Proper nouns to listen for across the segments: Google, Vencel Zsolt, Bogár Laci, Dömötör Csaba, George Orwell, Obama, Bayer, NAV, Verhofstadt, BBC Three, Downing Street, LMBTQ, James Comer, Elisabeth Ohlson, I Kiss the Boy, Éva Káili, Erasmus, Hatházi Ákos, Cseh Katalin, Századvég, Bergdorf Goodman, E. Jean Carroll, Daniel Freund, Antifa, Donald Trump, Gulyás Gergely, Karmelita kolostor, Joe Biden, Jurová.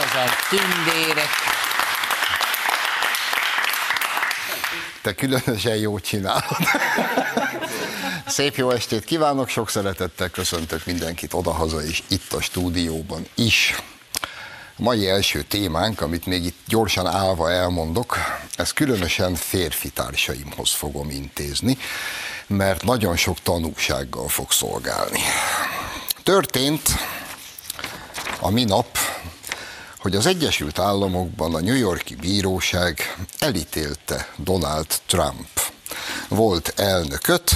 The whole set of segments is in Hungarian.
igazad, tündérek. Te különösen jót csinálod. Szép jó estét kívánok, sok szeretettel köszöntök mindenkit odahaza és itt a stúdióban is. A mai első témánk, amit még itt gyorsan állva elmondok, ezt különösen férfi társaimhoz fogom intézni, mert nagyon sok tanúsággal fog szolgálni. Történt a minap, hogy az Egyesült Államokban a New Yorki bíróság elítélte Donald Trump volt elnököt,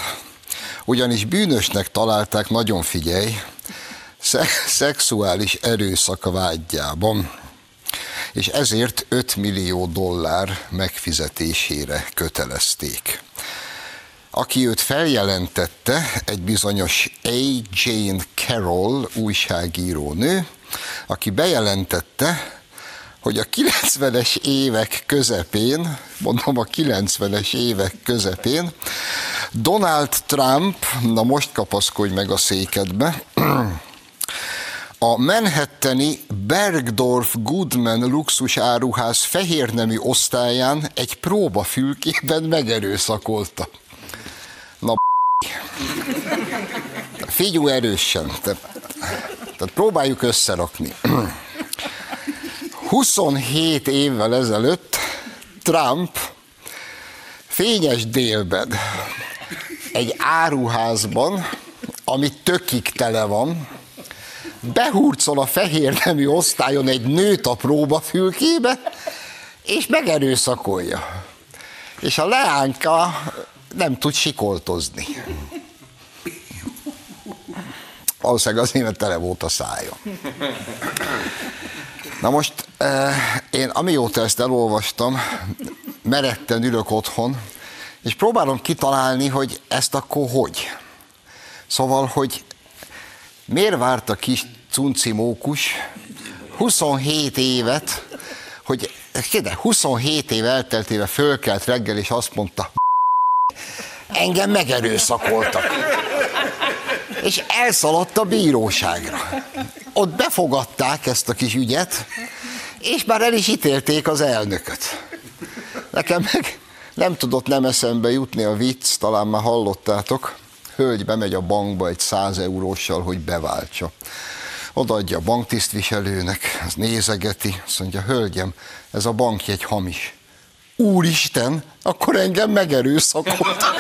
ugyanis bűnösnek találták, nagyon figyelj, szexuális erőszak vágyában, és ezért $5 millió megfizetésére kötelezték. Aki őt feljelentette, egy bizonyos E. Jean Carroll újságírónő, aki bejelentette, hogy a 90-es évek közepén, mondom a 90-es évek közepén, Donald Trump, na most kapaszkodj meg a székedbe, a manhattani Bergdorf Goodman luxusáruház fehérnemű osztályán egy próbafülkében megerőszakolta. Na figyelj erősen, tehát próbáljuk összerakni. 27 évvel ezelőtt Trump fényes délben egy áruházban, ami tökig tele van, behurcol a fehérnemű osztályon egy nőt a próbafülkébe, és megerőszakolja. És a leányka nem tud sikoltozni. Valószínűleg azért, mert tele volt a szája. Na most, én amióta ezt elolvastam, meretten ülök otthon, és próbálom kitalálni, hogy ezt akkor hogy. Szóval, hogy miért várt a kis cuncimókus 27 évet, hogy 27 év elteltével fölkelt reggel, és azt mondta, engem megerőszakoltak. És elszaladt a bíróságra. Ott befogadták ezt a kis ügyet, és már el is ítélték az elnököt. Nekem meg nem tudott nem eszembe jutni a vicc, talán már hallottátok. Hölgy bemegy a bankba egy 100 euróssal, hogy beváltsa. Odaadja a banktisztviselőnek, az nézegeti, azt mondja, hölgyem, ez a bankjegy hamis. Úristen, akkor engem megerőszakoltak.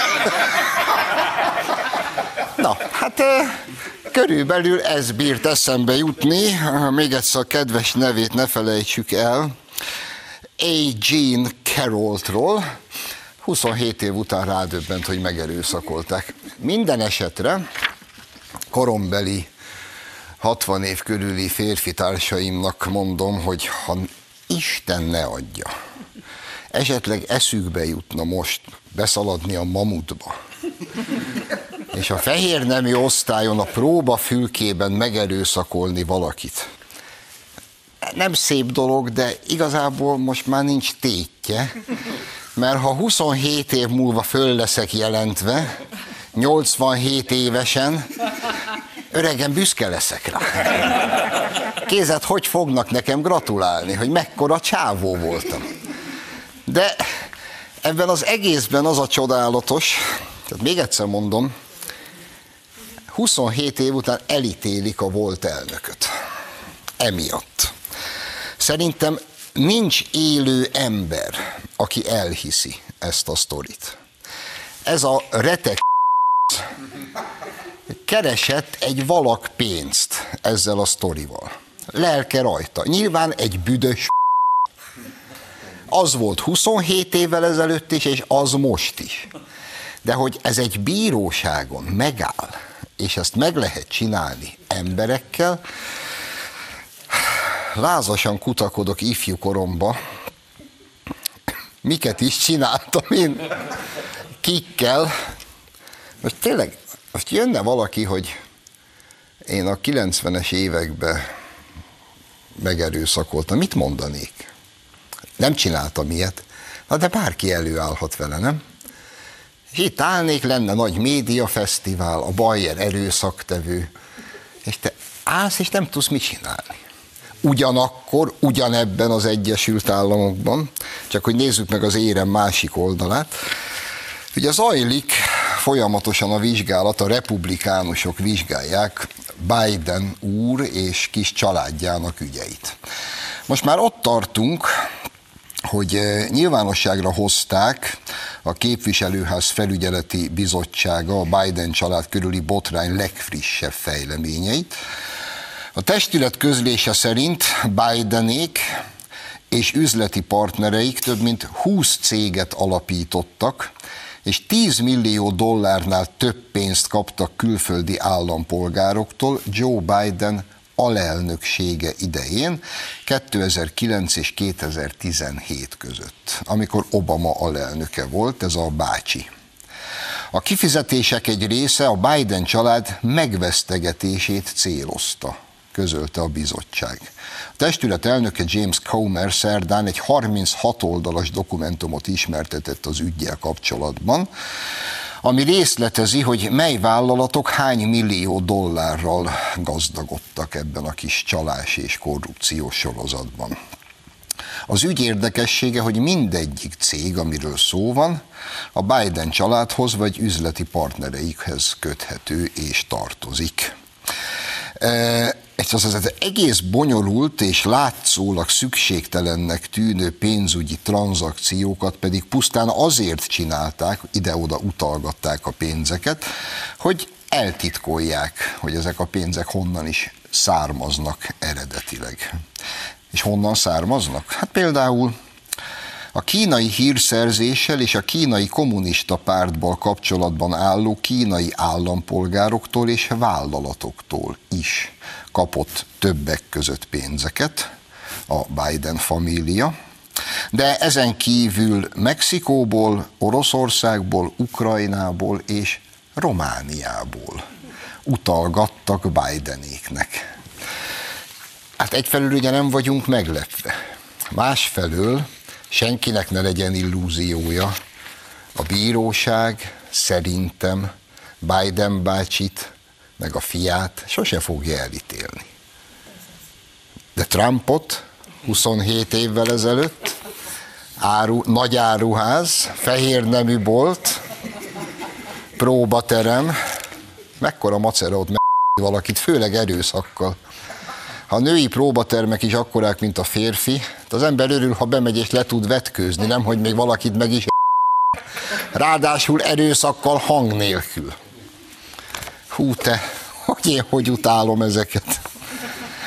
Na, hát körülbelül ez bírt eszembe jutni. Még egyszer a kedves nevét ne felejtsük el. E. Jean Carrolltról. 27 év után rádöbbent, hogy megerőszakolták. Minden esetre korombeli 60 év körüli férfi társaimnak mondom, hogy ha Isten ne adja, esetleg eszükbe jutna most beszaladni a mamutba, és a fehérnemű osztályon a próbafülkében megerőszakolni valakit. Nem szép dolog, de igazából most már nincs tétje, mert ha 27 év múlva föl leszek jelentve, 87 évesen, öregen büszke leszek rá. Kézed, hogy fognak nekem gratulálni, hogy mekkora csávó voltam. De ebben az egészben az a csodálatos, tehát még egyszer mondom, 27 év után elítélik a volt elnököt. Emiatt. Szerintem nincs élő ember, aki elhiszi ezt a sztorit. Ez a retek keresett egy valak pénzt ezzel a sztorival. Lelke rajta. Nyilván egy büdös. Az volt 27 évvel ezelőtt is, és az most is. De hogy ez egy bíróságon megáll, és ezt meg lehet csinálni emberekkel, lázasan kutakodok ifjú koromba, miket is csináltam én, kikkel. Most tényleg, most jönne valaki, hogy én a 90-es években megerőszakoltam, mit mondanék? Nem csináltam ilyet, de bárki előállhat vele, nem? És itt állnék, lenne nagy médiafesztivál, a Bayer erőszaktevő, és te állsz, és nem tudsz mit csinálni. ugyanakkor, ugyanebben az Egyesült Államokban, csak hogy nézzük meg az érem másik oldalát. Ugye zajlik folyamatosan a vizsgálat, a republikánusok vizsgálják Biden úr és kis családjának ügyeit. Most már ott tartunk, hogy nyilvánosságra hozták a Képviselőház Felügyeleti Bizottsága a Biden család körüli botrány legfrissebb fejleményeit. A testület közlése szerint Bidenék és üzleti partnereik több mint 20 céget alapítottak, és $10 millió több pénzt kaptak külföldi állampolgároktól Joe Biden alelnöksége idején 2009 és 2017 között, amikor Obama alelnöke volt, ez a bácsi. A kifizetések egy része a Biden család megvesztegetését célozta, közölte a bizottság. A testület elnöke James Comer szerdán egy 36 oldalas dokumentumot ismertetett az üggyel kapcsolatban, ami részletezi, hogy mely vállalatok hány millió dollárral gazdagodtak ebben a kis csalás és korrupciós sorozatban. Az ügy érdekessége, hogy mindegyik cég, amiről szó van, a Biden családhoz vagy üzleti partnereikhez köthető és tartozik. Ez egész bonyolult és látszólag szükségtelennek tűnő pénzügyi tranzakciókat pedig pusztán azért csinálták, ide-oda utalgatták a pénzeket, hogy eltitkolják, hogy ezek a pénzek honnan is származnak eredetileg. És honnan származnak? Hát például a kínai hírszerzéssel és a kínai kommunista pártból kapcsolatban álló kínai állampolgároktól és vállalatoktól is kapott többek között pénzeket a Biden família, de ezen kívül Mexikóból, Oroszországból, Ukrajnából és Romániából utalgattak Bidenéknek. Hát egyfelől ugye nem vagyunk meglepve, másfelől senkinek ne legyen illúziója, a bíróság szerintem Biden bácsit, meg a fiát sose fogja elítélni. De Trumpot 27 évvel ezelőtt, nagy áruház, fehér nemű bolt, próbaterem, mekkora macerót valakit, főleg erőszakkal. A női próbatermek is akkorák, mint a férfi. Az ember örül, ha bemegy és le tud vetkőzni, nemhogy még valakit meg is ráadásul erőszakkal, hang nélkül. Hú te, hogy én hogy utálom ezeket.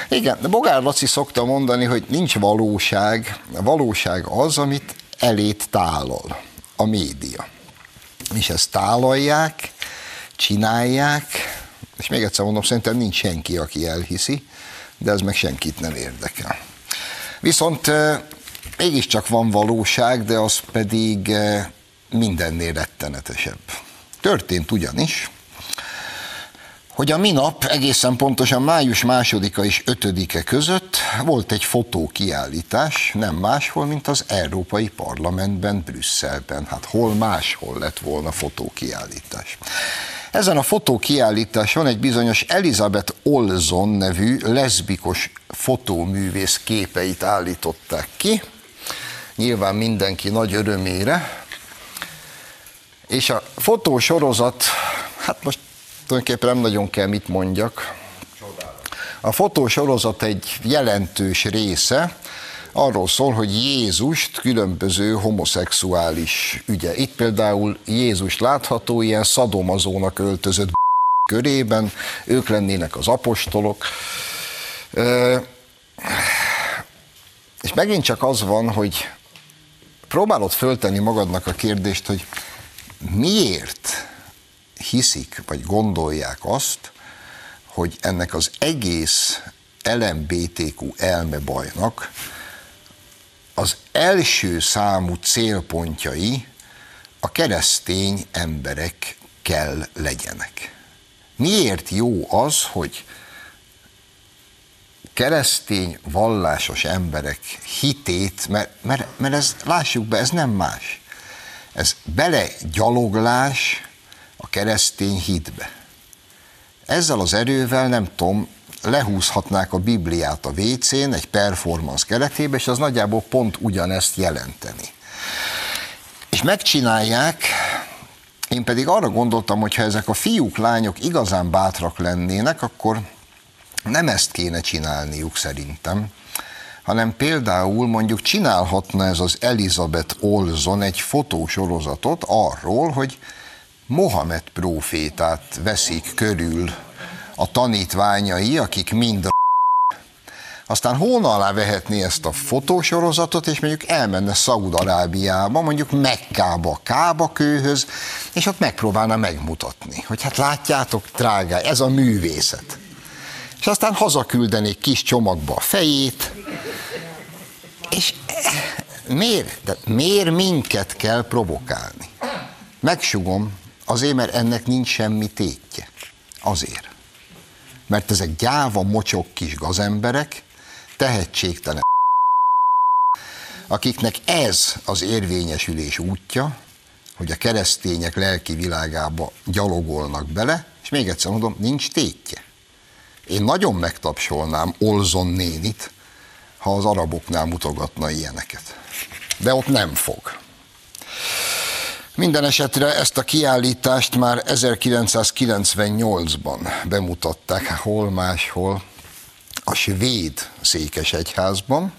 Igen, de Bogár Laci szokta mondani, hogy nincs valóság. A valóság az, amit elét tálal a média. És ezt tálalják, csinálják, és még egyszer mondom, szerintem nincs senki, aki elhiszi, de ez meg senkit nem érdekel. Viszont mégiscsak van valóság, de az pedig mindennél rettenetesebb. Történt ugyanis, hogy a minap egészen pontosan május 2-a és 5-e között volt egy fotókiállítás, nem máshol, mint az Európai Parlamentben, Brüsszelben. Hát hol máshol lett volna fotókiállítás. Ezen a fotókiállításon egy bizonyos Elisabeth Ohlson nevű leszbikus fotóművész képeit állították ki, nyilván mindenki nagy örömére, és a fotósorozat, hát most tulajdonképpen nem nagyon kell mit mondjak, a fotósorozat egy jelentős része arról szól, hogy Jézust különböző homoszexuális ügye. Itt például Jézus látható ilyen szadomazónak öltözött körében, ők lennének az apostolok. És megint csak az van, hogy próbálod föltenni magadnak a kérdést, hogy miért hiszik, vagy gondolják azt, hogy ennek az egész LMBTQ elmebajnak az első számú célpontjai a keresztény emberek kell legyenek. Miért jó az, hogy keresztény vallásos emberek hitét, mert ez, lássuk be, ez nem más. Ez belegyaloglás a keresztény hitbe. Ezzel az erővel, nem tudom, lehúzhatnák a Bibliát a WC-n egy performance keretében, és az nagyjából pont ugyanezt jelenteni. És megcsinálják, én pedig arra gondoltam, hogy ha ezek a fiúk, lányok igazán bátrak lennének, akkor nem ezt kéne csinálniuk szerintem, hanem például mondjuk csinálhatna ez az Elisabeth Ohlson egy fotósorozatot arról, hogy Mohamed prófétát veszik körül a tanítványai, akik mind a... Aztán hóna alá vehetné ezt a fotósorozatot, és mondjuk elmenne Szaúd-Arábiába, mondjuk Mekkába, Kábakőhöz, és ott megpróbálna megmutatni, hogy hát látjátok, drágá, ez a művészet. És aztán hazaküldenék kis csomagba a fejét, és miért? De miért minket kell provokálni? Megsugom, azért, mert ennek nincs semmi tétje. Azért. Mert ezek gyáva, mocsok kis gazemberek, tehetségtelen akiknek ez az érvényesülés útja, hogy a keresztények lelki világába gyalogolnak bele, és még egyszer mondom, nincs tétje. Én nagyon megtapsolnám Ohlson nénit, ha az araboknál mutogatna ilyeneket. De ott nem fog. Minden esetre ezt a kiállítást már 1998-ban bemutatták, hol máshol, a svéd székesegyházban,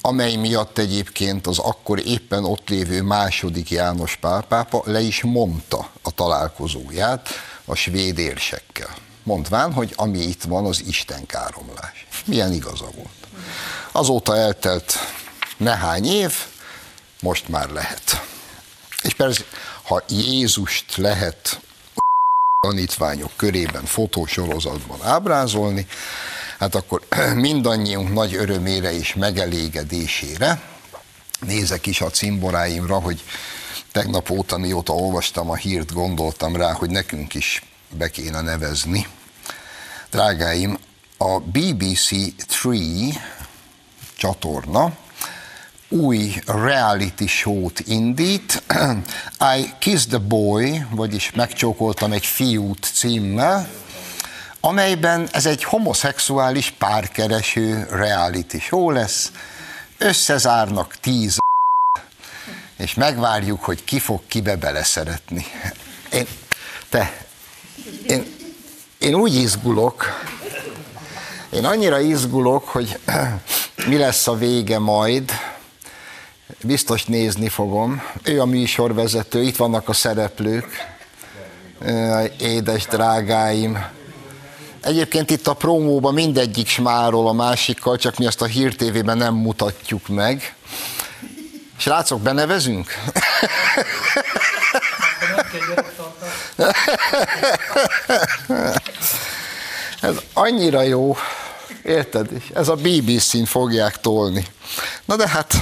amely miatt egyébként az akkor éppen ott lévő második János Pál pápa le is mondta a találkozóját a svéd érsekkel, mondván, hogy ami itt van, az istenkáromlás. Milyen igaza volt. Azóta eltelt nehány év, most már lehet. És persze, ha Jézust lehet tanítványok körében, fotósorozatban ábrázolni, hát akkor mindannyiunk nagy örömére és megelégedésére, nézek is a cimboráimra, hogy tegnap óta, mióta olvastam a hírt, gondoltam rá, hogy nekünk is be kéne nevezni. Drágáim, a BBC Three csatorna új reality show-t indít, I Kiss the Boy, vagyis Megcsókoltam egy fiút címmel, amelyben ez egy homoszexuális párkereső reality show lesz, összezárnak 10 és megvárjuk, hogy ki fog kibe beleszeretni. Én úgy izgulok, én annyira izgulok, hogy mi lesz a vége majd, biztos nézni fogom. Ő a műsorvezető, itt vannak a szereplők, édes drágáim. Egyébként itt a promóban mindegyik smárol a másikkal, csak mi azt a Hír TV-ben nem mutatjuk meg. Srácok, benevezünk? Ez annyira jó, érted? Ez a BBC-n fogják tolni. Na de hát...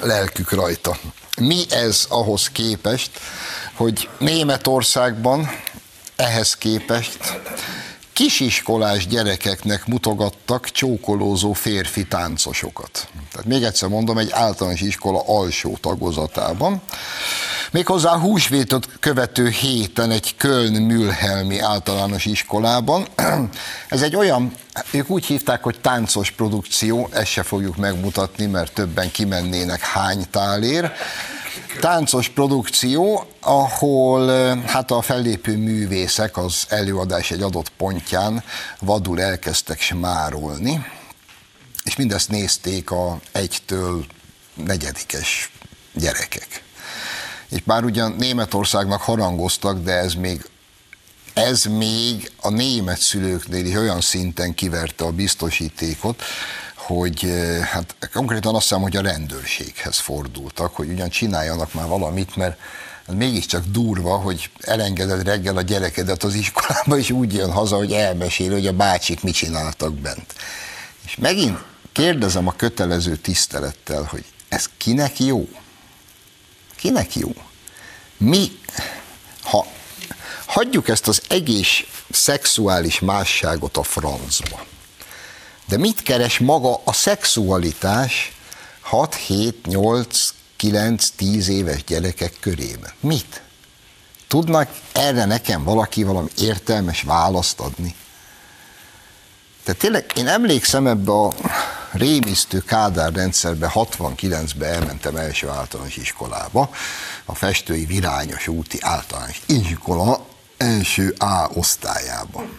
lelkük rajta. Mi ez ahhoz képest, hogy Németországban ehhez képest kisiskolás gyerekeknek mutogattak csókolózó férfi táncosokat. Tehát még egyszer mondom, egy általános iskola alsó tagozatában. Méghozzá húsvétot követő héten egy köln-mülhelmi általános iskolában. Ez egy olyan, ők úgy hívták, hogy táncos produkció, ezt se fogjuk megmutatni, mert többen kimennének hány tálér. Táncos produkció, ahol hát a fellépő művészek az előadás egy adott pontján vadul elkezdtek smárolni, és mindezt nézték a 1-től 4-es gyerekek. És bár ugyan Németországnak harangoztak, de ez még a német szülőknél is olyan szinten kiverte a biztosítékot, hogy hát konkrétan azt hiszem, hogy a rendőrséghez fordultak, hogy ugyan csináljanak már valamit, mert mégiscsak durva, hogy elengeded reggel a gyerekedet az iskolába, és úgy jön haza, hogy elmesél, hogy a bácsik mit csináltak bent. És megint kérdezem a kötelező tisztelettel, hogy ez kinek jó? Kinek jó? Mi, ha hagyjuk ezt az egész szexuális másságot a francba, de mit keres maga a szexualitás 6-7-8-9-10 éves gyerekek körében? Mit? Tudnak erre nekem valaki valami értelmes választ adni? Tehát tényleg én emlékszem ebbe a rémisztő Kádár rendszerbe, 69-ben elmentem első általános iskolába, a Festői Virányos úti általános iskola első A osztályában.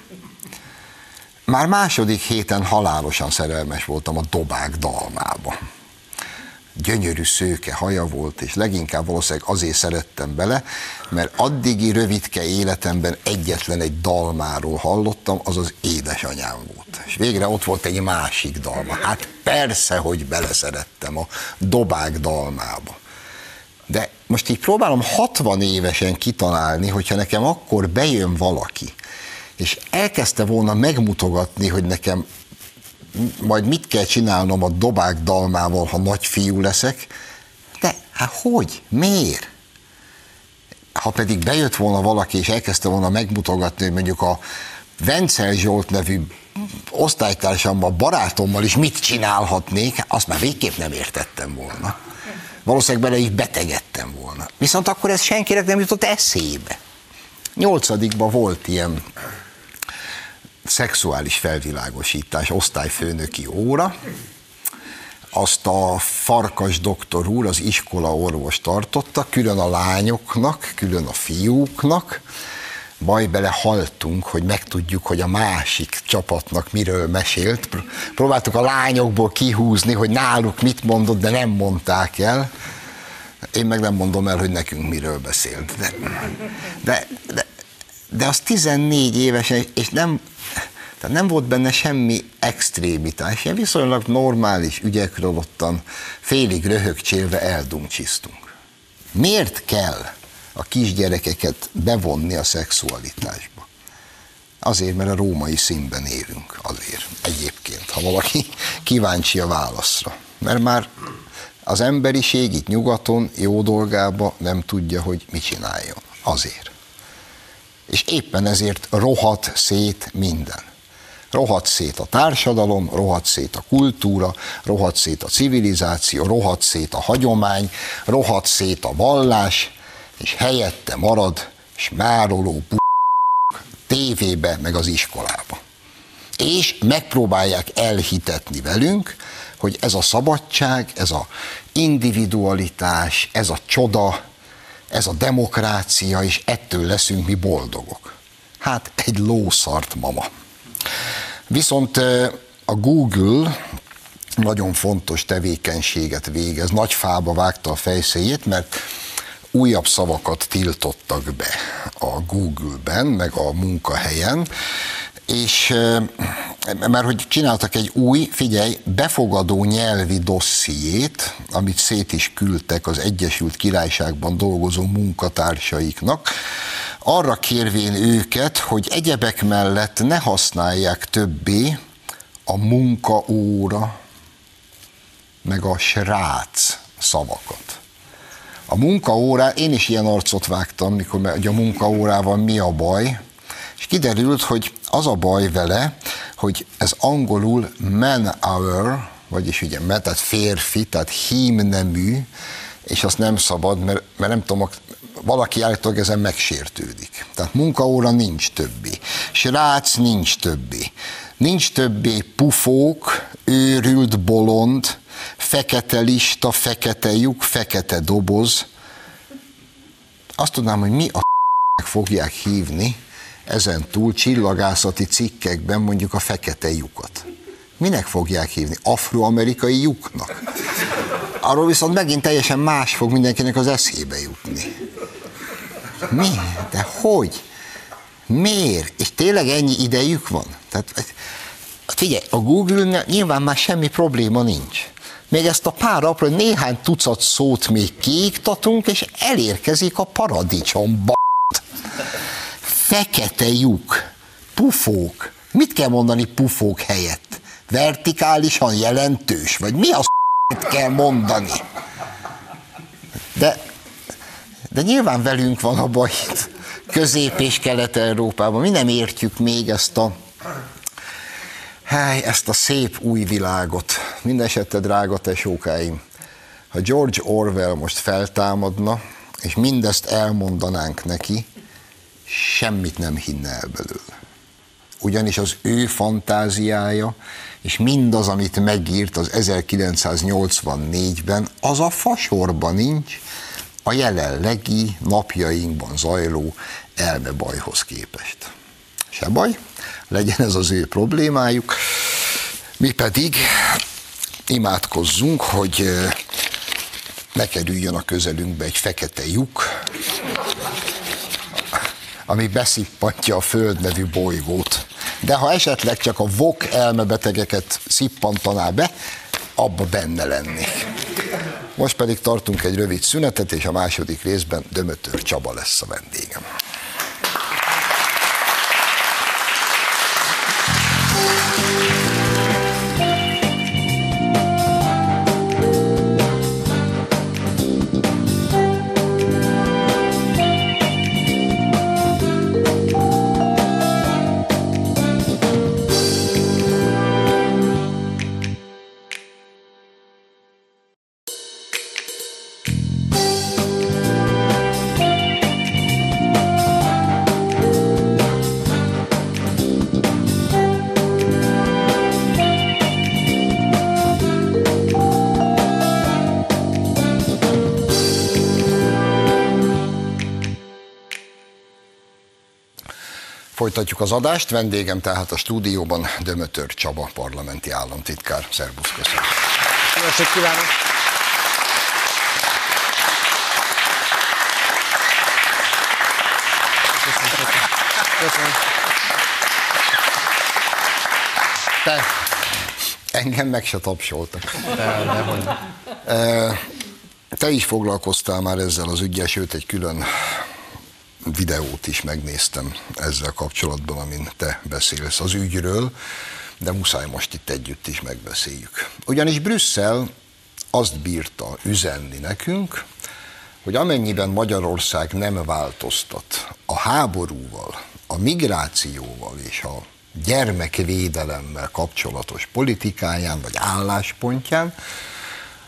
Már második héten halálosan szerelmes voltam a Dobák dalmába. Gyönyörű szőke haja volt, és leginkább valószínűleg azért szerettem bele, mert addigi rövidke életemben egyetlen egy dalmáról hallottam, az az Édesanyám volt. És végre ott volt egy másik dalma. Hát persze, hogy beleszerettem a Dobák dalmába. De most így próbálom 60 évesen kitalálni, hogyha nekem akkor bejön valaki, és elkezdte volna megmutogatni, hogy nekem majd mit kell csinálnom a Dobák dalmával, ha nagy fiú leszek, de hát hogy, miért? Ha pedig bejött volna valaki, és elkezdte volna megmutogatni, hogy mondjuk a Vencel Zsolt nevű osztálytársammal, barátommal is mit csinálhatnék, azt már végképp nem értettem volna. Valószínűleg bele is betegedtem volna. Viszont akkor ez senkinek nem jutott eszébe. 8-ban volt ilyen szexuális felvilágosítás, osztályfőnöki óra. Azt a Farkas doktor úr, az iskola orvos tartotta, külön a lányoknak, külön a fiúknak. Baj, bele haltunk, hogy megtudjuk, hogy a másik csapatnak miről mesélt. Próbáltuk a lányokból kihúzni, hogy náluk mit mondott, de nem mondták el. Én meg nem mondom el, hogy nekünk miről beszélt. De az 14 évesen, és nem volt benne semmi extrémitás. Ilyen viszonylag normális ügyekről ottan félig röhögcsélve eldumcsisztunk. Miért kell a kisgyerekeket bevonni a szexualitásba? Azért, mert a római színben élünk, azért egyébként, ha valaki kíváncsi a válaszra. Mert már az emberiség itt nyugaton, jó dolgába nem tudja, hogy mit csináljon. Azért. És éppen ezért rohadt szét minden. Rohadt szét a társadalom, rohadt szét a kultúra, rohadt szét a civilizáció, rohadt szét a hagyomány, rohadt szét a vallás, és helyette marad smároló tévébe, meg az iskolába. És megpróbálják elhitetni velünk, hogy ez a szabadság, ez a individualitás, ez a csoda, ez a demokrácia, és ettől leszünk mi boldogok. Hát egy lószart, mama. Viszont a Google nagyon fontos tevékenységet végez. Nagy fába vágta a fejszéjét, mert újabb szavakat tiltottak be a Google-ben, meg a munkahelyen, és mert hogy csináltak egy új, figyelj, befogadó nyelvi dossziét, amit szét is küldtek az Egyesült Királyságban dolgozó munkatársaiknak, arra kérvén őket, hogy egyebek mellett ne használják többé a munkaóra, meg a srác szavakat. A munkaórá, én is ilyen arcot vágtam, mikor a munkaórával mi a baj, és kiderült, hogy az a baj vele, hogy ez angolul man hour, vagyis ugye tehát férfi, tehát hímnemű, és azt nem szabad, mert nem tudom, valaki állítólag ezen megsértődik. Tehát munkaóra nincs többé, srác nincs többé, pufók, őrült bolond, fekete lista, fekete lyuk, fekete doboz. Azt tudnám, hogy mi a fogják hívni ezen túl csillagászati cikkekben mondjuk a fekete lyukat. Minek fogják hívni? Afroamerikai lyuknak. Arról viszont megint teljesen más fog mindenkinek az eszébe jutni. Mi? De hogy? Miért? És tényleg ennyi idejük van? Tehát, figyelj, a Google-nél nyilván már semmi probléma nincs. Még ezt a pár apró, néhány tucat szót még kiiktatunk, és elérkezik a paradicsom, Fekete lyuk, pufók. Mit kell mondani pufók helyett? Vertikálisan jelentős? Vagy mi az kell mondani? De nyilván velünk van a baj itt, Közép- és Kelet-Európában. Mi nem értjük még ezt a szép új világot. Mindenesetre, drága tesókáim, ha George Orwell most feltámadna, és mindezt elmondanánk neki, semmit nem hinne el belőle. ugyanis az ő fantáziája, és mindaz, amit megírt az 1984-ben, az a fasorba nincs a jelenlegi napjainkban zajló elmebajhoz képest. Se baj, legyen ez az ő problémájuk. Mi pedig imádkozzunk, hogy ne kerüljön a közelünkbe egy fekete lyuk, ami beszippantja a Föld nevű bolygót. De ha esetleg csak a vok elmebetegeket szippantaná be, abba benne lennék. Most pedig tartunk egy rövid szünetet, és a második részben Dömötör Csaba lesz a vendégem. Folytatjuk az adást, vendégem tehát a stúdióban Dömötör Csaba, parlamenti államtitkár. Szervusz, köszönöm. Jó estét kívánok! Köszönöm. Te, engem meg se tapsoltak. Te is foglalkoztál már ezzel az üggyel, sőt egy külön videót is megnéztem ezzel kapcsolatban, amin te beszélsz az ügyről, de muszáj most itt együtt is megbeszéljük. Ugyanis Brüsszel azt bírta üzenni nekünk, hogy amennyiben Magyarország nem változtat a háborúval, a migrációval és a gyermekvédelemmel kapcsolatos politikáján vagy álláspontján,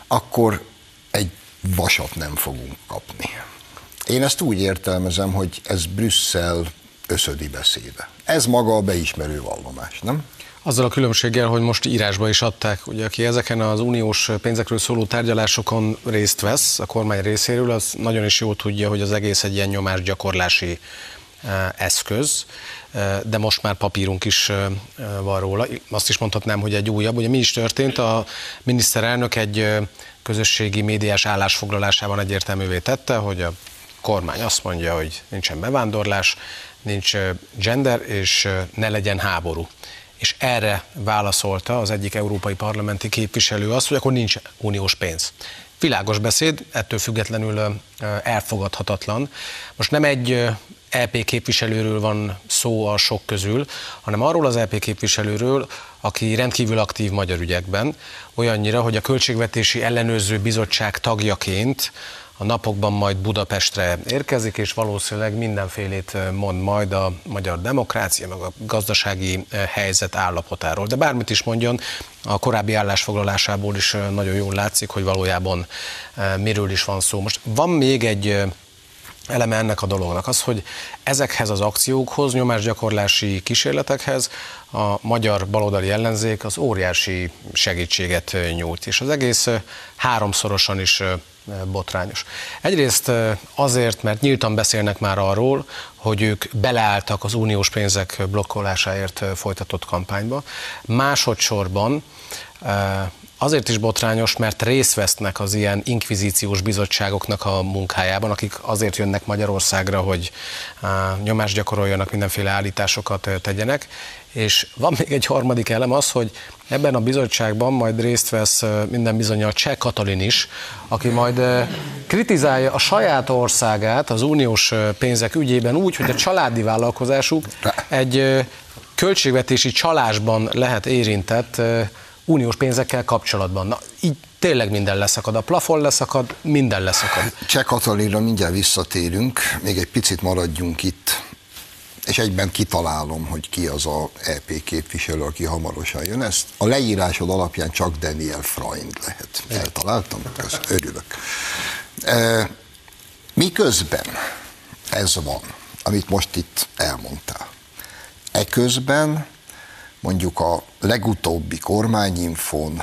akkor egy vasat nem fogunk kapni. Én ezt úgy értelmezem, hogy ez Brüsszel öszödi beszéde. Ez maga a beismerő vallomás, nem? Azzal a különbséggel, hogy most írásba is adták, ugye, aki ezeken az uniós pénzekről szóló tárgyalásokon részt vesz a kormány részéről, az nagyon is jól tudja, hogy az egész egy ilyen nyomásgyakorlási eszköz, de most már papírunk is van róla. Azt is mondhatnám, hogy egy újabb. Ugye mi is történt? A miniszterelnök egy közösségi médiás állásfoglalásában egyértelművé tette, hogy a kormány azt mondja, hogy nincsen bevándorlás, nincs gender, és ne legyen háború. És erre válaszolta az egyik európai parlamenti képviselő azt, hogy akkor nincs uniós pénz. Világos beszéd, ettől függetlenül elfogadhatatlan. Most nem egy EP képviselőről van szó a sok közül, hanem arról az EP képviselőről, aki rendkívül aktív magyar ügyekben, olyannyira, hogy a Költségvetési Ellenőrző Bizottság tagjaként a napokban majd Budapestre érkezik, és valószínűleg mindenfélét mond majd a magyar demokrácia, meg a gazdasági helyzet állapotáról. De bármit is mondjon, a korábbi állásfoglalásából is nagyon jól látszik, hogy valójában miről is van szó. Most van még egy eleme ennek a dolognak, az, hogy ezekhez az akciókhoz, nyomásgyakorlási kísérletekhez a magyar baloldali ellenzék az óriási segítséget nyújt, és az egész háromszorosan is botrányos. Egyrészt azért, mert nyíltan beszélnek már arról, hogy ők beleálltak az uniós pénzek blokkolásáért folytatott kampányba. Másodszorban azért is botrányos, mert részt vesznek az ilyen inkvizíciós bizottságoknak a munkájában, akik azért jönnek Magyarországra, hogy nyomást gyakoroljanak, mindenféle állításokat tegyenek. És van még egy harmadik elem az, hogy ebben a bizottságban majd részt vesz minden bizonnyal Cseh Katalin is, aki majd kritizálja a saját országát az uniós pénzek ügyében úgy, hogy a családi vállalkozásuk egy költségvetési csalásban lehet érintett uniós pénzekkel kapcsolatban. Na, így tényleg minden leszakad, a plafon leszakad, minden leszakad. Cseh Katalinra mindjárt visszatérünk, még egy picit maradjunk itt, és egyben kitalálom, hogy ki az a EP képviselő, aki hamarosan jön. Ezt a leírásod alapján csak Daniel Freund lehet. Eltaláltam? Örülök. Miközben ez van, amit most itt elmondtál, Eközben mondjuk a legutóbbi kormányinfón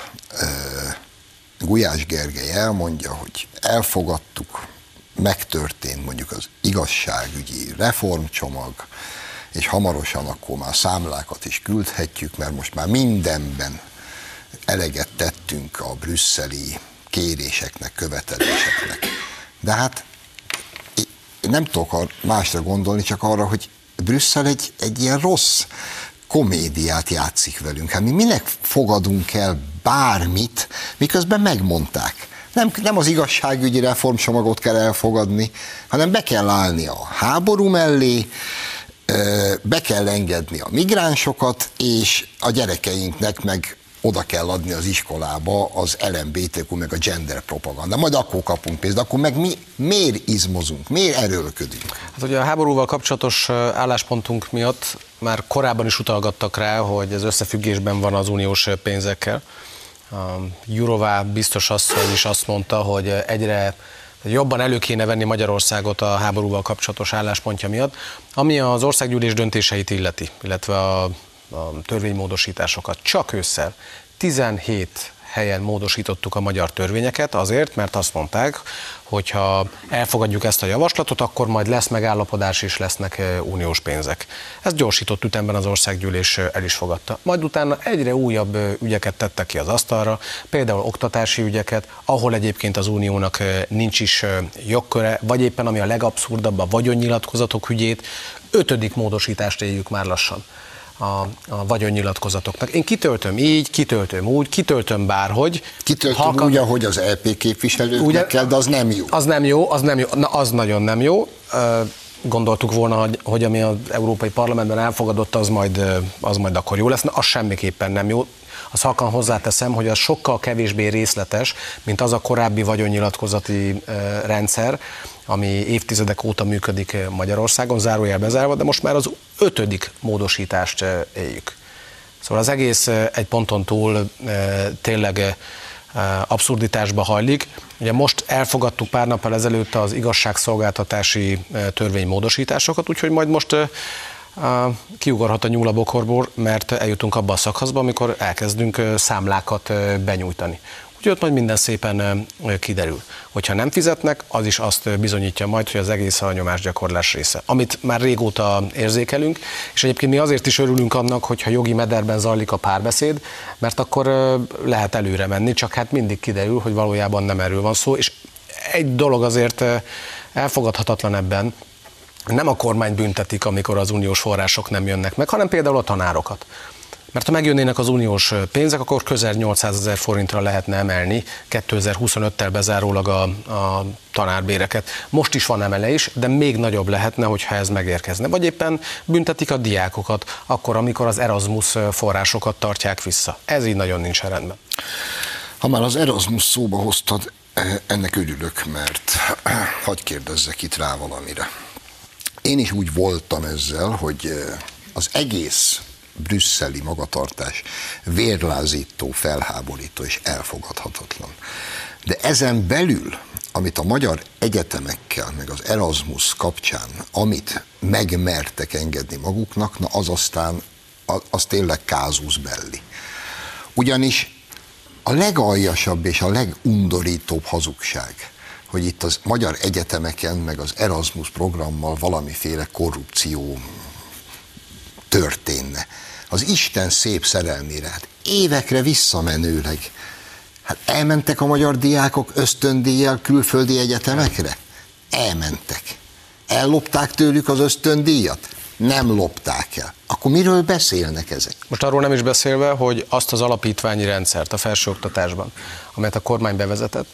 Gulyás Gergely elmondja, hogy elfogadtuk, megtörtént mondjuk az igazságügyi reformcsomag, és hamarosan akkor már számlákat is küldhetjük, mert most már mindenben eleget tettünk a brüsszeli kéréseknek, követeléseknek. De hát nem tudok másra gondolni, csak arra, hogy Brüsszel egy ilyen rossz komédiát játszik velünk. Hát mi minek fogadunk el bármit, miközben megmondták. Nem az igazságügyi reformcsomagot kell elfogadni, hanem be kell állni a háború mellé, be kell engedni a migránsokat, és a gyerekeinknek meg oda kell adni az iskolába az LMBTQ meg a gender propaganda. Majd akkor kapunk pénzt, akkor meg mi miért izmozunk, miért erőlködünk? Hát ugye a háborúval kapcsolatos álláspontunk miatt már korábban is utalgattak rá, hogy ez összefüggésben van az uniós pénzekkel. Jurová biztos asszony is azt mondta, hogy egyre jobban elő kéne venni Magyarországot a háborúval kapcsolatos álláspontja miatt, ami az országgyűlés döntéseit illeti, illetve a törvénymódosításokat. Csak ősszel 17 helyen módosítottuk a magyar törvényeket azért, mert azt mondták, hogy ha elfogadjuk ezt a javaslatot, akkor majd lesz megállapodás és lesznek uniós pénzek. Ezt gyorsított ütemben az országgyűlés el is fogadta. Majd utána egyre újabb ügyeket tettek ki az asztalra, például oktatási ügyeket, ahol egyébként az uniónak nincs is jogköre, vagy éppen ami a legabszurdabb, a vagyonnyilatkozatok ügyét, 5. módosítást éljük már lassan a vagyonnyilatkozatoknak. Én kitöltöm így, kitöltöm úgy, kitöltöm bárhogy. Kitöltöm úgy, ahogy az EP képviselőknek kell, de az nem jó. Az nem jó. Na, az nagyon nem jó. Gondoltuk volna, hogy ami az Európai Parlamentben elfogadott, az majd akkor jó lesz. Na, az semmiképpen nem jó. Azt halkan hozzáteszem, hogy az sokkal kevésbé részletes, mint az a korábbi vagyonnyilatkozati rendszer, ami évtizedek óta működik Magyarországon, zárójel bezárva, de most már az 5. módosítást éljük. Szóval az egész egy ponton túl tényleg abszurditásba hajlik. Ugye most elfogadtuk pár nappal ezelőtt az igazságszolgáltatási törvénymódosításokat, úgyhogy majd most kiugorhat a nyúl a bokorból, mert eljutunk abba a szakaszba, amikor elkezdünk számlákat benyújtani. Úgyhogy ott majd minden szépen kiderül. Hogyha nem fizetnek, az is azt bizonyítja majd, hogy az egész a nyomásgyakorlás része, amit már régóta érzékelünk, és egyébként mi azért is örülünk annak, hogyha jogi mederben zajlik a párbeszéd, mert akkor lehet előre menni, csak hát mindig kiderül, hogy valójában nem erről van szó, és egy dolog azért elfogadhatatlan ebben, nem a kormány büntetik, amikor az uniós források nem jönnek meg, hanem például a tanárokat. Mert ha megjönnének az uniós pénzek, akkor közel 800 000 forintra lehetne emelni 2025-tel bezárólag a tanárbéreket. Most is van emelés, de még nagyobb lehetne, hogyha ez megérkezne. Vagy éppen büntetik a diákokat, akkor, amikor az Erasmus forrásokat tartják vissza. Ez így nagyon nincs rendben. Ha már az Erasmus szóba hoztad, ennek örülök, mert hadd kérdezzek itt rá valamire. Én is úgy voltam ezzel, hogy az egész brüsszeli magatartás vérlázító, felháborító és elfogadhatatlan. De ezen belül, amit a magyar egyetemekkel, meg az Erasmus kapcsán, amit megmertek engedni maguknak, na az aztán, az tényleg casus belli. Ugyanis a legaljasabb és a legundorítóbb hazugság, hogy itt az magyar egyetemeken, meg az Erasmus programmal valamiféle korrupció történne. Az Isten szép szerelmére, hát évekre visszamenőleg. Hát elmentek a magyar diákok ösztöndíjjal külföldi egyetemekre? Elmentek. Ellopták tőlük az ösztöndíjat? Nem lopták el. Akkor miről beszélnek ezek? Most arról nem is beszélve, hogy azt az alapítványi rendszert a felsőoktatásban, amelyet a kormány bevezetett,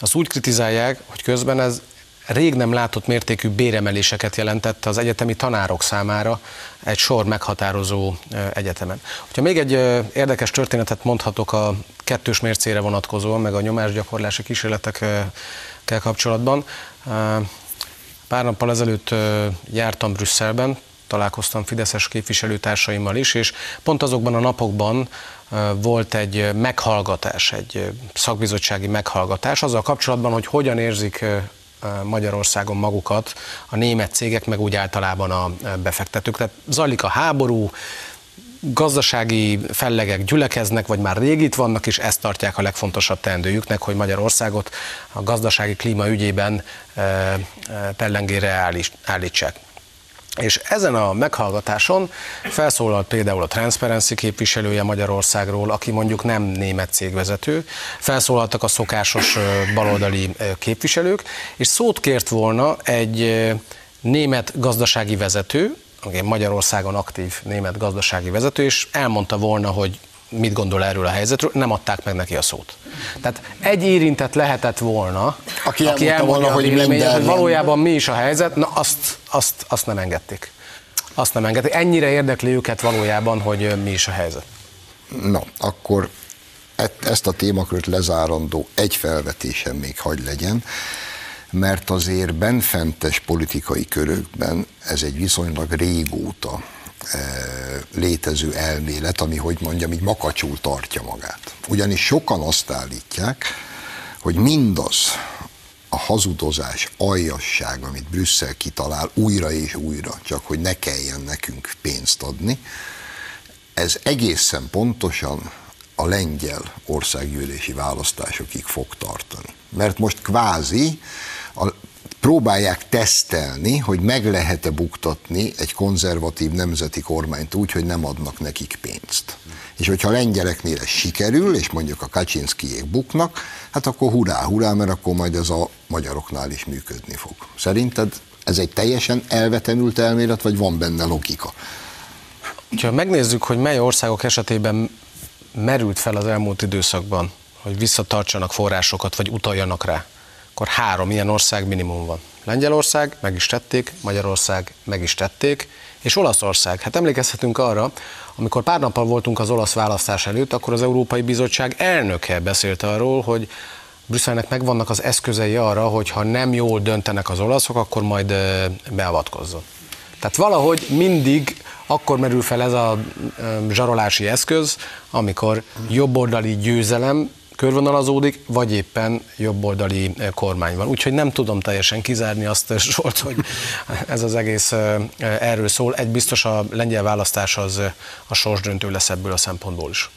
azt úgy kritizálják, hogy közben ez rég nem látott mértékű béremeléseket jelentett az egyetemi tanárok számára egy sor meghatározó egyetemen. Ha még egy érdekes történetet mondhatok a kettős mércére vonatkozóan, meg a nyomásgyakorlási kísérletekkel kapcsolatban. Pár nappal ezelőtt jártam Brüsszelben, találkoztam fideszes képviselőtársaimmal is, és pont azokban a napokban volt egy meghallgatás, egy szakbizottsági meghallgatás azzal kapcsolatban, hogy hogyan érzik Magyarországon magukat a német cégek, meg úgy általában a befektetők. Tehát zajlik a háború, gazdasági fellegek gyülekeznek, vagy már rég itt vannak, és ezt tartják a legfontosabb teendőjüknek, hogy Magyarországot a gazdasági klíma ügyében pellengére állítsák. És ezen a meghallgatáson felszólalt például a Transparency képviselője Magyarországról, aki mondjuk nem német cégvezető, felszólaltak a szokásos baloldali képviselők, és szót kért volna egy német gazdasági vezető, Magyarországon aktív német gazdasági vezető, és elmondta volna, hogy mit gondol erről a helyzetről, nem adták meg neki a szót. Tehát egy érintett lehetett volna, aki elmondta, hogy valójában mi is a helyzet, na azt nem engedték. Azt nem engedték. Ennyire érdekli őket valójában, hogy mi is a helyzet. Na, akkor ezt a témakört lezárandó egy felvetésem még hagy legyen, mert azért benfentes politikai körökben ez egy viszonylag régóta létező elmélet, ami, hogy mondjam, így makacsul tartja magát. Ugyanis sokan azt állítják, hogy mindaz a hazudozás, aljasság, amit Brüsszel kitalál újra és újra, csak hogy ne kelljen nekünk pénzt adni, ez egészen pontosan a lengyel országgyűlési választásokig fog tartani. Mert most kvázi próbálják tesztelni, hogy meg lehet-e buktatni egy konzervatív nemzeti kormányt úgy, hogy nem adnak nekik pénzt. És hogyha a lengyeleknél ez sikerül, és mondjuk a Kaczynszkijék buknak, hát akkor hurrá, hurrá, mert akkor majd ez a magyaroknál is működni fog. Szerinted ez egy teljesen elvetemült elmélet, vagy van benne logika? Ha megnézzük, hogy mely országok esetében merült fel az elmúlt időszakban, hogy visszatartsanak forrásokat, vagy utaljanak rá, akkor 3 ilyen ország minimum van. Lengyelország, meg is tették, Magyarország, meg is tették, és Olaszország. Hát emlékezhetünk arra, amikor pár nappal voltunk az olasz választás előtt, akkor az Európai Bizottság elnöke beszélt arról, hogy Brüsszelnek megvannak az eszközei arra, hogy ha nem jól döntenek az olaszok, akkor majd beavatkozzon. Tehát valahogy mindig akkor merül fel ez a zsarolási eszköz, amikor jobboldali győzelem körvonalazódik, vagy éppen jobboldali kormány van. Úgyhogy nem tudom teljesen kizárni azt, Zsolt, hogy ez az egész erről szól. Egy biztos, a lengyel választás az a sorsdöntő lesz ebből a szempontból is.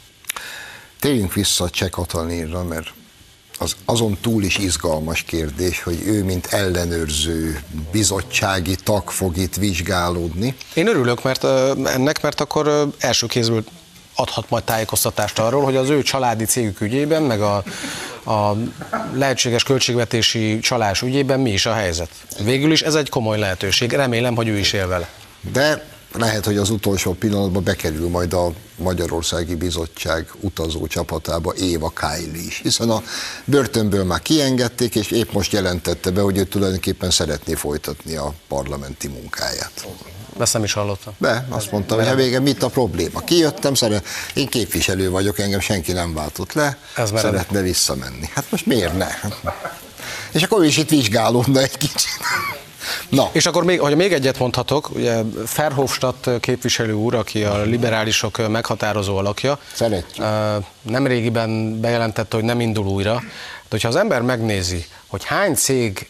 Térjünk vissza a Cseh Katalinra, mert az azon túl is izgalmas kérdés, hogy ő, mint ellenőrző bizottsági tag fog itt vizsgálódni. Én örülök mert akkor első kézből adhat majd tájékoztatást arról, hogy az ő családi cégük ügyében, meg a lehetséges költségvetési csalás ügyében mi is a helyzet. Végül is ez egy komoly lehetőség, remélem, hogy ő is él vele. De lehet, hogy az utolsó pillanatban bekerül majd a Magyarországi Bizottság utazó csapatába Éva Káili is, hiszen a börtönből már kiengedték, és épp most jelentette be, hogy ő tulajdonképpen szeretné folytatni a parlamenti munkáját. Ezt nem is hallottam. Azt mondtam, hogy a vége mit a probléma. Kijöttem, én képviselő vagyok, engem senki nem váltott le, szeretne visszamenni. Hát most miért ne? És akkor ő is itt vizsgálódna egy kicsit. Na. És akkor még egyet mondhatok, ugye Verhofstadt képviselő úr, aki a liberálisok meghatározó alakja, szeretjük, nemrégiben bejelentette, hogy nem indul újra. De hogyha az ember megnézi, hogy hány cég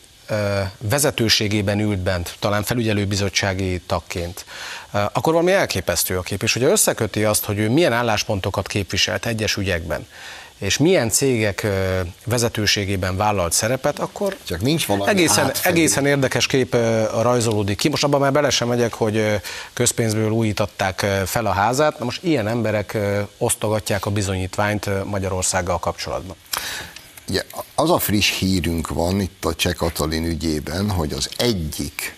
vezetőségében ült bent, talán felügyelőbizottsági tagként, akkor valami elképesztő a kép, és hogyha összeköti azt, hogy ő milyen álláspontokat képviselt egyes ügyekben, és milyen cégek vezetőségében vállalt szerepet, akkor csak nincs egészen érdekes kép rajzolódik ki. Most abban már bele sem megyek, hogy közpénzből újítatták fel a házát, na most ilyen emberek osztogatják a bizonyítványt Magyarországgal kapcsolatban. Ugye, az a friss hírünk van itt a Cseh Katalin ügyében, hogy az egyik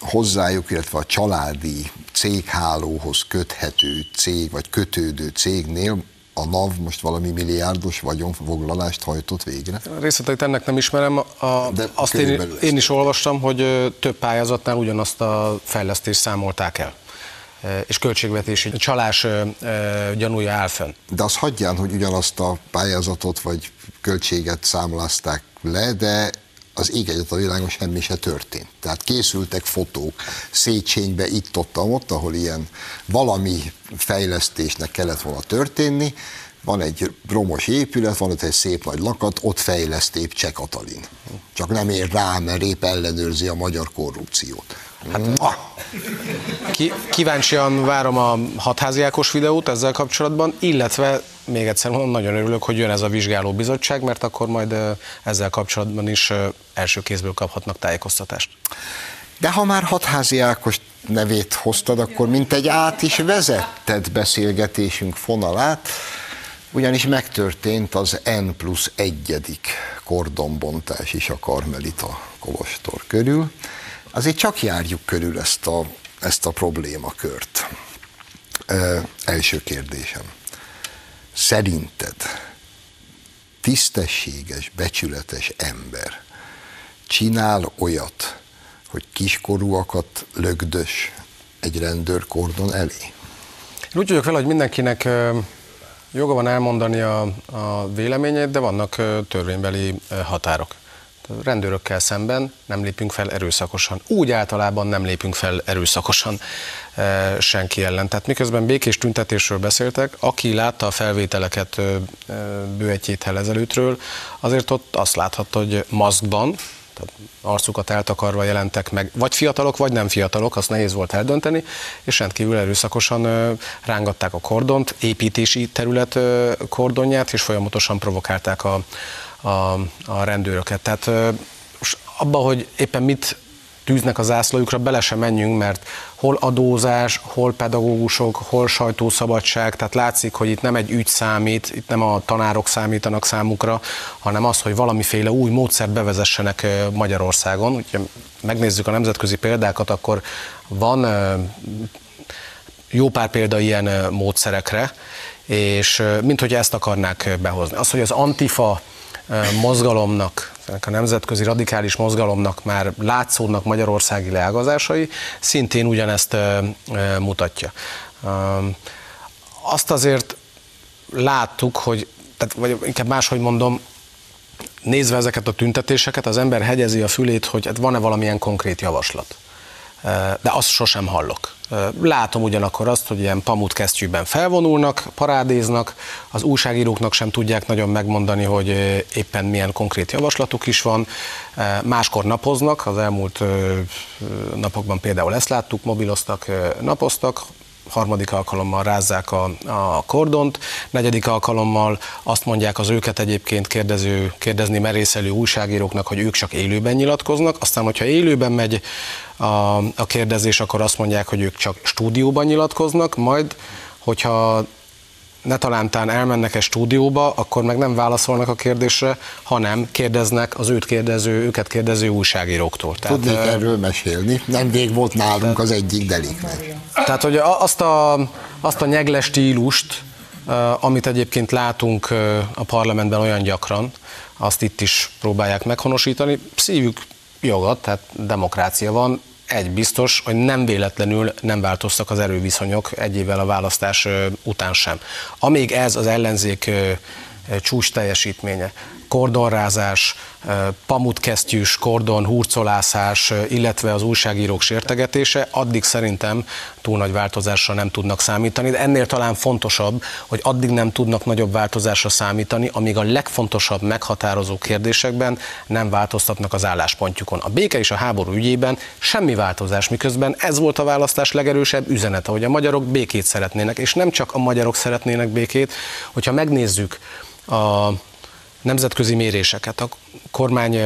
hozzájuk, illetve a családi céghálóhoz köthető cég, vagy kötődő cégnél a NAV most valami milliárdos vagyonfoglalást hajtott végre? Részleteit ennek nem ismerem. Azt én is olvastam, hogy több pályázatnál ugyanazt a fejlesztést számolták el, és költségvetési csalás gyanúja áll fenn. De azt hagyján, hogy ugyanazt a pályázatot vagy költséget számlázták le, de az ég egyet a világon semmi se történt. Tehát készültek fotók Széchenybe, itt-ott, ahol ilyen valami fejlesztésnek kellett volna történni, Van egy romos épület, van ott egy szép nagy lakat, ott fejleszt épp Cseh Katalin. Csak nem ér rá, mert épp ellenőrzi a magyar korrupciót. Kíváncsian várom a Hatházi Ákos videót ezzel kapcsolatban, illetve még egyszer mondom, nagyon örülök, hogy jön ez a vizsgálóbizottság, mert akkor majd ezzel kapcsolatban is első kézből kaphatnak tájékoztatást. De ha már Hatházi Ákos nevét hoztad, akkor mintegy át is vezetted beszélgetésünk fonalát, ugyanis megtörtént az N+1. Kordonbontás is a Karmelita kolostor körül. Azért csak járjuk körül ezt a problémakört. Első kérdésem. Szerinted tisztességes, becsületes ember csinál olyat, hogy kiskorúakat lögdös egy rendőrkordon elé? Én úgy vagyok vele, hogy mindenkinek joga van elmondani a véleményét, de vannak törvénybeli határok. Rendőrökkel szemben nem lépünk fel erőszakosan. Úgy általában nem lépünk fel erőszakosan senki ellen. Tehát miközben békés tüntetésről beszéltek, aki látta a felvételeket bő egy héttel ezelőttről, azért ott azt láthatta, hogy maszkban, tehát arcukat eltakarva jelentek meg, vagy fiatalok, vagy nem fiatalok, azt nehéz volt eldönteni, és rendkívül erőszakosan rángatták a kordont, építési terület kordonját, és folyamatosan provokálták a rendőröket. Tehát abba, hogy éppen mit tűznek az zászlójukra, bele sem menjünk, mert hol adózás, hol pedagógusok, hol sajtószabadság, tehát látszik, hogy itt nem egy ügy számít, itt nem a tanárok számítanak számukra, hanem az, hogy valamiféle új módszert bevezessenek Magyarországon. Úgyhogy megnézzük a nemzetközi példákat, akkor van jó pár példa ilyen módszerekre, és minthogy ezt akarnák behozni. Az, hogy az Antifa mozgalomnak, a nemzetközi radikális mozgalomnak már látszódnak magyarországi leágazásai, szintén ugyanezt mutatja. Azt azért láttuk, hogy, tehát, vagy inkább máshogy mondom, nézve ezeket a tüntetéseket, az ember hegyezi a fülét, hogy hát van-e valamilyen konkrét javaslat. De azt sosem hallok. Látom ugyanakkor azt, hogy ilyen pamutkesztyűben felvonulnak, parádéznak, az újságíróknak sem tudják nagyon megmondani, hogy éppen milyen konkrét javaslatuk is van. Máskor napoznak, az elmúlt napokban például ezt láttuk, mobiloztak, napoztak, harmadik alkalommal rázzák a kordont, negyedik alkalommal azt mondják az őket egyébként kérdezni merészelő újságíróknak, hogy ők csak élőben nyilatkoznak, aztán, hogyha élőben megy a kérdezés, akkor azt mondják, hogy ők csak stúdióban nyilatkoznak, majd, hogyha netalántán elmennek egy stúdióba, akkor meg nem válaszolnak a kérdésre, hanem kérdeznek az őket kérdező újságíróktól. Tudnék erről mesélni, nemrég volt nálunk az egyik deliknek. Tehát, hogy azt a nyegle stílust, amit egyébként látunk a parlamentben olyan gyakran, azt itt is próbálják meghonosítani, szívük jogat, tehát demokrácia van. Egy biztos, hogy nem véletlenül nem változtak az erőviszonyok egy évvel a választás után sem. Amíg ez az ellenzék csúcs teljesítménye, kordonrázás, pamutkesztyűs kordon, hurcolászás, illetve az újságírók sértegetése, addig szerintem túl nagy változásra nem tudnak számítani, de ennél talán fontosabb, hogy addig nem tudnak nagyobb változásra számítani, amíg a legfontosabb meghatározó kérdésekben nem változtatnak az álláspontjukon. A béke és a háború ügyében semmi változás, miközben ez volt a választás legerősebb üzenete, hogy a magyarok békét szeretnének, és nem csak a magyarok szeretnének békét, hogyha megnézzük a nemzetközi méréseket, a kormány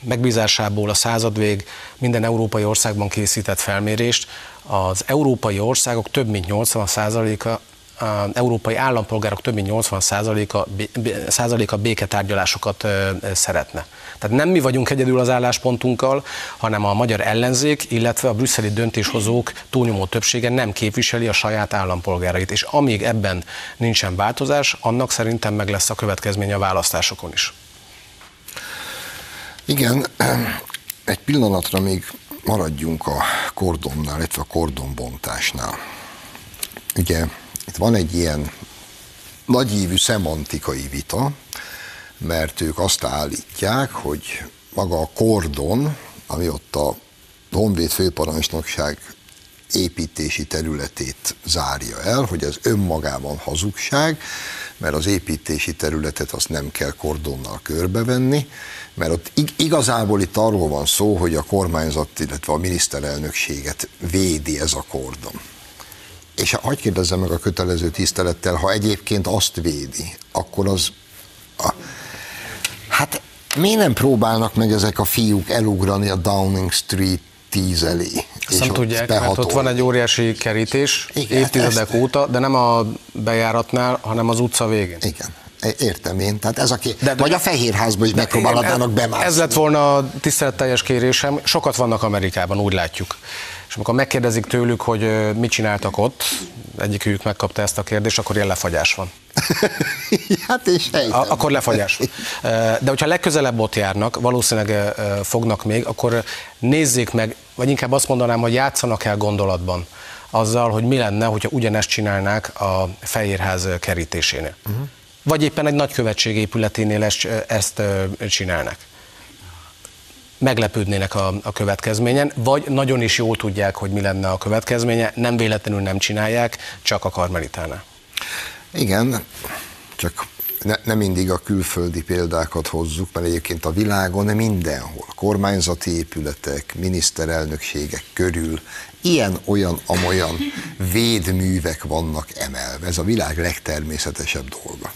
megbízásából a századvég minden európai országban készített felmérést, az európai országok több mint 80%-a, európai állampolgárok több mint 80%-a béketárgyalásokat szeretne. Tehát nem mi vagyunk egyedül az álláspontunkkal, hanem a magyar ellenzék, illetve a brüsszeli döntéshozók túlnyomó többsége nem képviseli a saját állampolgárait. És amíg ebben nincsen változás, annak szerintem meg lesz a következménye a választásokon is. Igen, egy pillanatra még maradjunk a kordonnál, illetve a kordonbontásnál. Ugye itt van egy ilyen nagyívű szemantikai vita, mert ők azt állítják, hogy maga a kordon, ami ott a Honvéd főparancsnokság építési területét zárja el, hogy ez önmagában hazugság, mert az építési területet azt nem kell kordonnal körbevenni, mert ott igazából itt arról van szó, hogy a kormányzat, illetve a miniszterelnökséget védi ez a kordon. És hadd kérdezzem meg a kötelező tisztelettel, ha egyébként azt védi, akkor az... Hát miért nem próbálnak meg ezek a fiúk elugrani a Downing Street 10 elé? Azt nem tudják, mert ott van egy óriási kerítés évtizedek óta, de nem a bejáratnál, hanem az utca végén. Igen. Értem én, tehát ez a vagy a Fehérházban is megpróbálhatnának bemászni. Ez lett volna a tiszteletteljes kérésem, sokat vannak Amerikában, úgy látjuk. És amikor megkérdezik tőlük, hogy mit csináltak ott, egyikük megkapta ezt a kérdést, akkor ilyen lefagyás van. Hát és akkor lefagyás. De hogyha legközelebb ott járnak, valószínűleg fognak még, akkor nézzék meg, vagy inkább azt mondanám, hogy játszanak el gondolatban azzal, hogy mi lenne, hogyha ugyanezt csinálnák a Fehérház kerítésénél. Uh-huh. Vagy éppen egy nagykövetség épületénél ezt csinálnak. Meglepődnének a következményen, vagy nagyon is jól tudják, hogy mi lenne a következménye, nem véletlenül nem csinálják, csak a Karmelitánál. Igen, csak nem mindig a külföldi példákat hozzuk, mert egyébként a világon mindenhol, kormányzati épületek, miniszterelnökségek körül ilyen-olyan-amolyan védművek vannak emelve. Ez a világ legtermészetesebb dolga.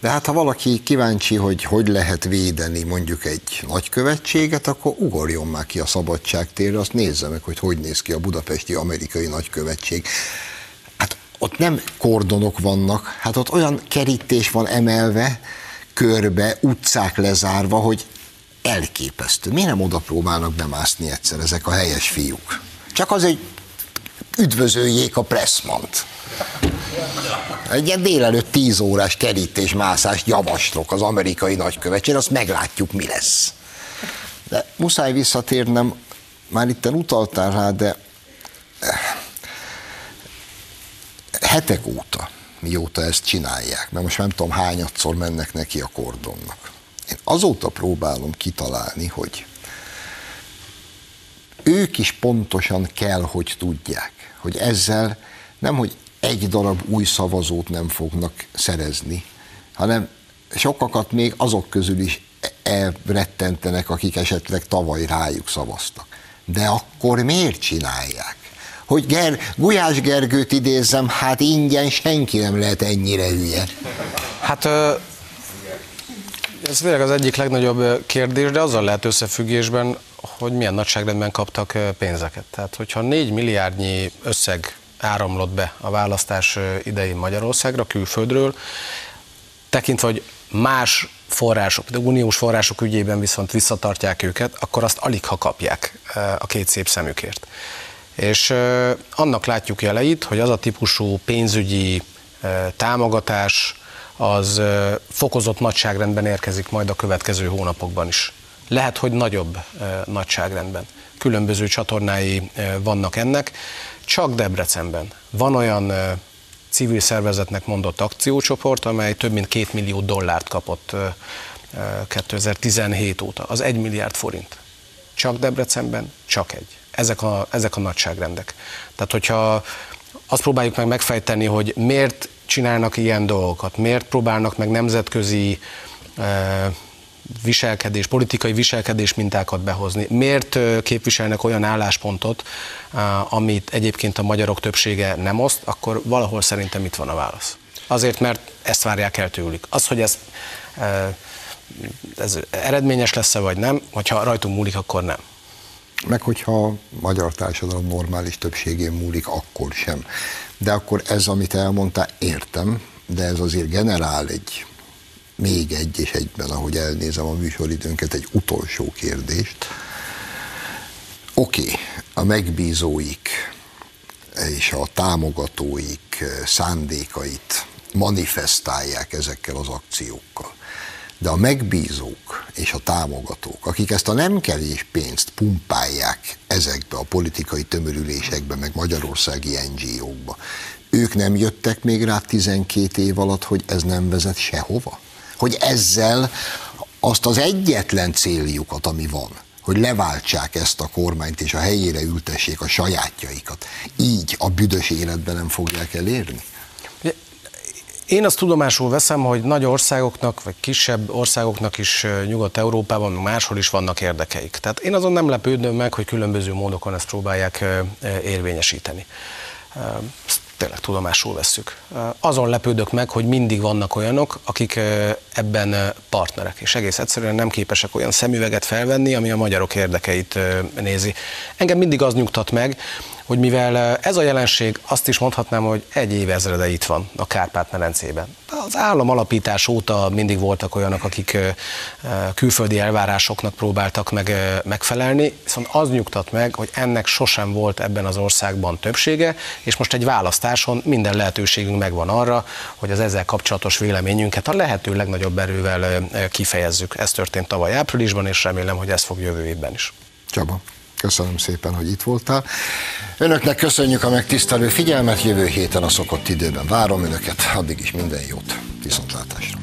De hát ha valaki kíváncsi, hogy hogy lehet védeni mondjuk egy nagykövetséget, akkor ugorjon már ki a szabadságtérre, azt nézze meg, hogy hogy néz ki a budapesti amerikai nagykövetség. Hát ott nem kordonok vannak, hát ott olyan kerítés van emelve, körbe, utcák lezárva, hogy elképesztő. Miért nem oda próbálnak bemászni egyszer ezek a helyes fiúk? Csak azért üdvözöljék a Pressmant. Egy ilyen délelőtt 10 órás kerítés-mászást javaslok az amerikai nagykövetségre, azt meglátjuk, mi lesz. De muszáj visszatérnem, már itten utaltál rá, de hetek óta, mióta ezt csinálják, mert most nem tudom hányadszor mennek neki a kordonnak. Én azóta próbálom kitalálni, hogy ők is pontosan kell, hogy tudják, hogy ezzel nem, hogy egy darab új szavazót nem fognak szerezni, hanem sokakat még azok közül is elrettentenek, akik esetleg tavaly rájuk szavaztak. De akkor miért csinálják? Hogy Gulyás Gergőt idézzem, hát ingyen senki nem lehet ennyire hülye. Hát... Ez tényleg az egyik legnagyobb kérdés, de azzal lehet összefüggésben, hogy milyen nagyságrendben kaptak pénzeket. Tehát, hogyha 4 milliárdnyi összeg áramlott be a választás idején Magyarországra, külföldről, tekintve, hogy más források, de uniós források ügyében viszont visszatartják őket, akkor azt alig ha kapják a két szép szemükért. És annak látjuk jeleit, hogy az a típusú pénzügyi támogatás, az fokozott nagyságrendben érkezik majd a következő hónapokban is. Lehet, hogy nagyobb nagyságrendben. Különböző csatornái vannak ennek. Csak Debrecenben van olyan civil szervezetnek mondott akciócsoport, amely több mint $2 millió kapott 2017 óta. Az 1 milliárd forint. Csak Debrecenben, csak egy. Ezek a nagyságrendek. Tehát, hogyha azt próbáljuk meg megfejteni, hogy miért csinálnak ilyen dolgokat, miért próbálnak meg nemzetközi viselkedés, politikai viselkedés mintákat behozni, miért képviselnek olyan álláspontot, amit egyébként a magyarok többsége nem oszt, akkor valahol szerintem itt van a válasz. Azért, mert ezt várják el tőlük. Az, hogy ez eredményes lesz-e vagy nem, hogyha rajtunk múlik, akkor nem. Meg hogyha a magyar társadalom normális többségén múlik, akkor sem. De akkor ez, amit elmondtál, értem, de ez azért generál még egyben, ahogy elnézem a műsoridőnket, egy utolsó kérdést. Oké, a megbízóik és a támogatóik szándékait manifestálják ezekkel az akciókkal. De a megbízók és a támogatók, akik ezt a nem kevés pénzt pumpálják ezekbe a politikai tömörülésekbe, meg magyarországi NGO-kba, ők nem jöttek még rá 12 év alatt, hogy ez nem vezet sehova? Hogy ezzel azt az egyetlen céljukat, ami van, hogy leváltsák ezt a kormányt, és a helyére ültessék a sajátjaikat. Így a büdös életben nem fogják elérni? Én azt tudomásul veszem, hogy nagy országoknak, vagy kisebb országoknak is Nyugat-Európában, máshol is vannak érdekeik. Tehát én azon nem lepődöm meg, hogy különböző módokon ezt próbálják érvényesíteni. Ezt tényleg tudomásul vesszük. Azon lepődök meg, hogy mindig vannak olyanok, akik ebben partnerek, és egész egyszerűen nem képesek olyan szemüveget felvenni, ami a magyarok érdekeit nézi. Engem mindig az nyugtat meg, hogy mivel ez a jelenség, azt is mondhatnám, hogy egy évezrede itt van a Kárpát-medencében. Az állam alapítás óta mindig voltak olyanok, akik külföldi elvárásoknak próbáltak megfelelni, viszont az nyugtat meg, hogy ennek sosem volt ebben az országban többsége, és most egy választáson minden lehetőségünk megvan arra, hogy az ezzel kapcsolatos véleményünket a lehető legnagyobb erővel kifejezzük. Ez történt tavaly áprilisban, és remélem, hogy ez fog jövő évben is. Csaba, köszönöm szépen, hogy itt voltál. Önöknek köszönjük a megtisztelő figyelmet, jövő héten a szokott időben várom önöket, addig is minden jót, viszontlátásra!